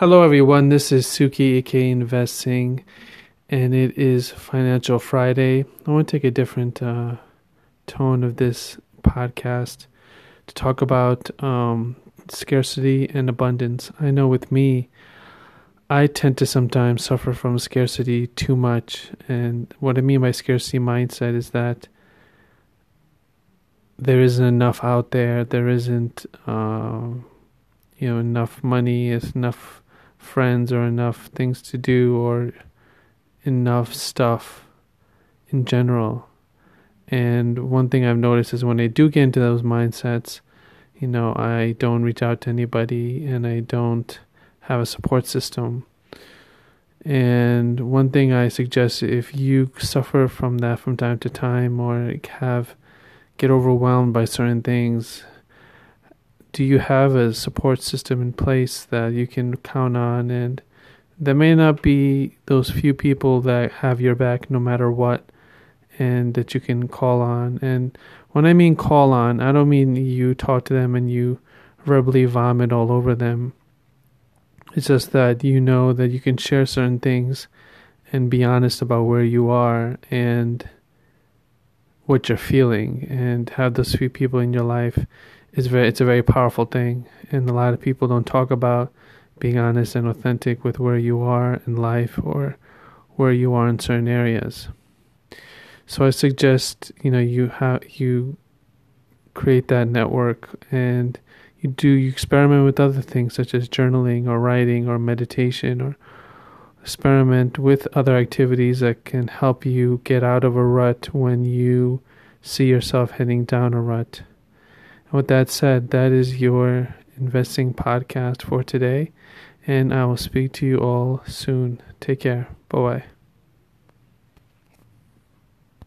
Hello everyone, this is Suki Ike Investing, and it is Financial Friday. I want to take a different tone of this podcast to talk about scarcity and abundance. I know with me, I tend to sometimes suffer from scarcity too much, and what I mean by scarcity mindset is that there isn't enough out there, there isn't enough money, enough friends or enough things to do or enough stuff in general. And one thing I've noticed is when I do get into those mindsets, I don't reach out to anybody and I don't have a support system. And one thing I suggest, if you suffer from that from time to time or get overwhelmed by certain things, do you have a support system in place that you can count on? And there may not be those few people that have your back no matter what and that you can call on. And when I mean call on, I don't mean you talk to them and you verbally vomit all over them. It's just that you know that you can share certain things and be honest about where you are and what you're feeling, and have those few people in your life. It's a very powerful thing, and a lot of people don't talk about being honest and authentic with where you are in life or where you are in certain areas. So I suggest you create that network, and you experiment with other things such as journaling or writing or meditation, or experiment with other activities that can help you get out of a rut when you see yourself heading down a rut. With that said, that is your investing podcast for today, and I will speak to you all soon. Take care. Bye-bye.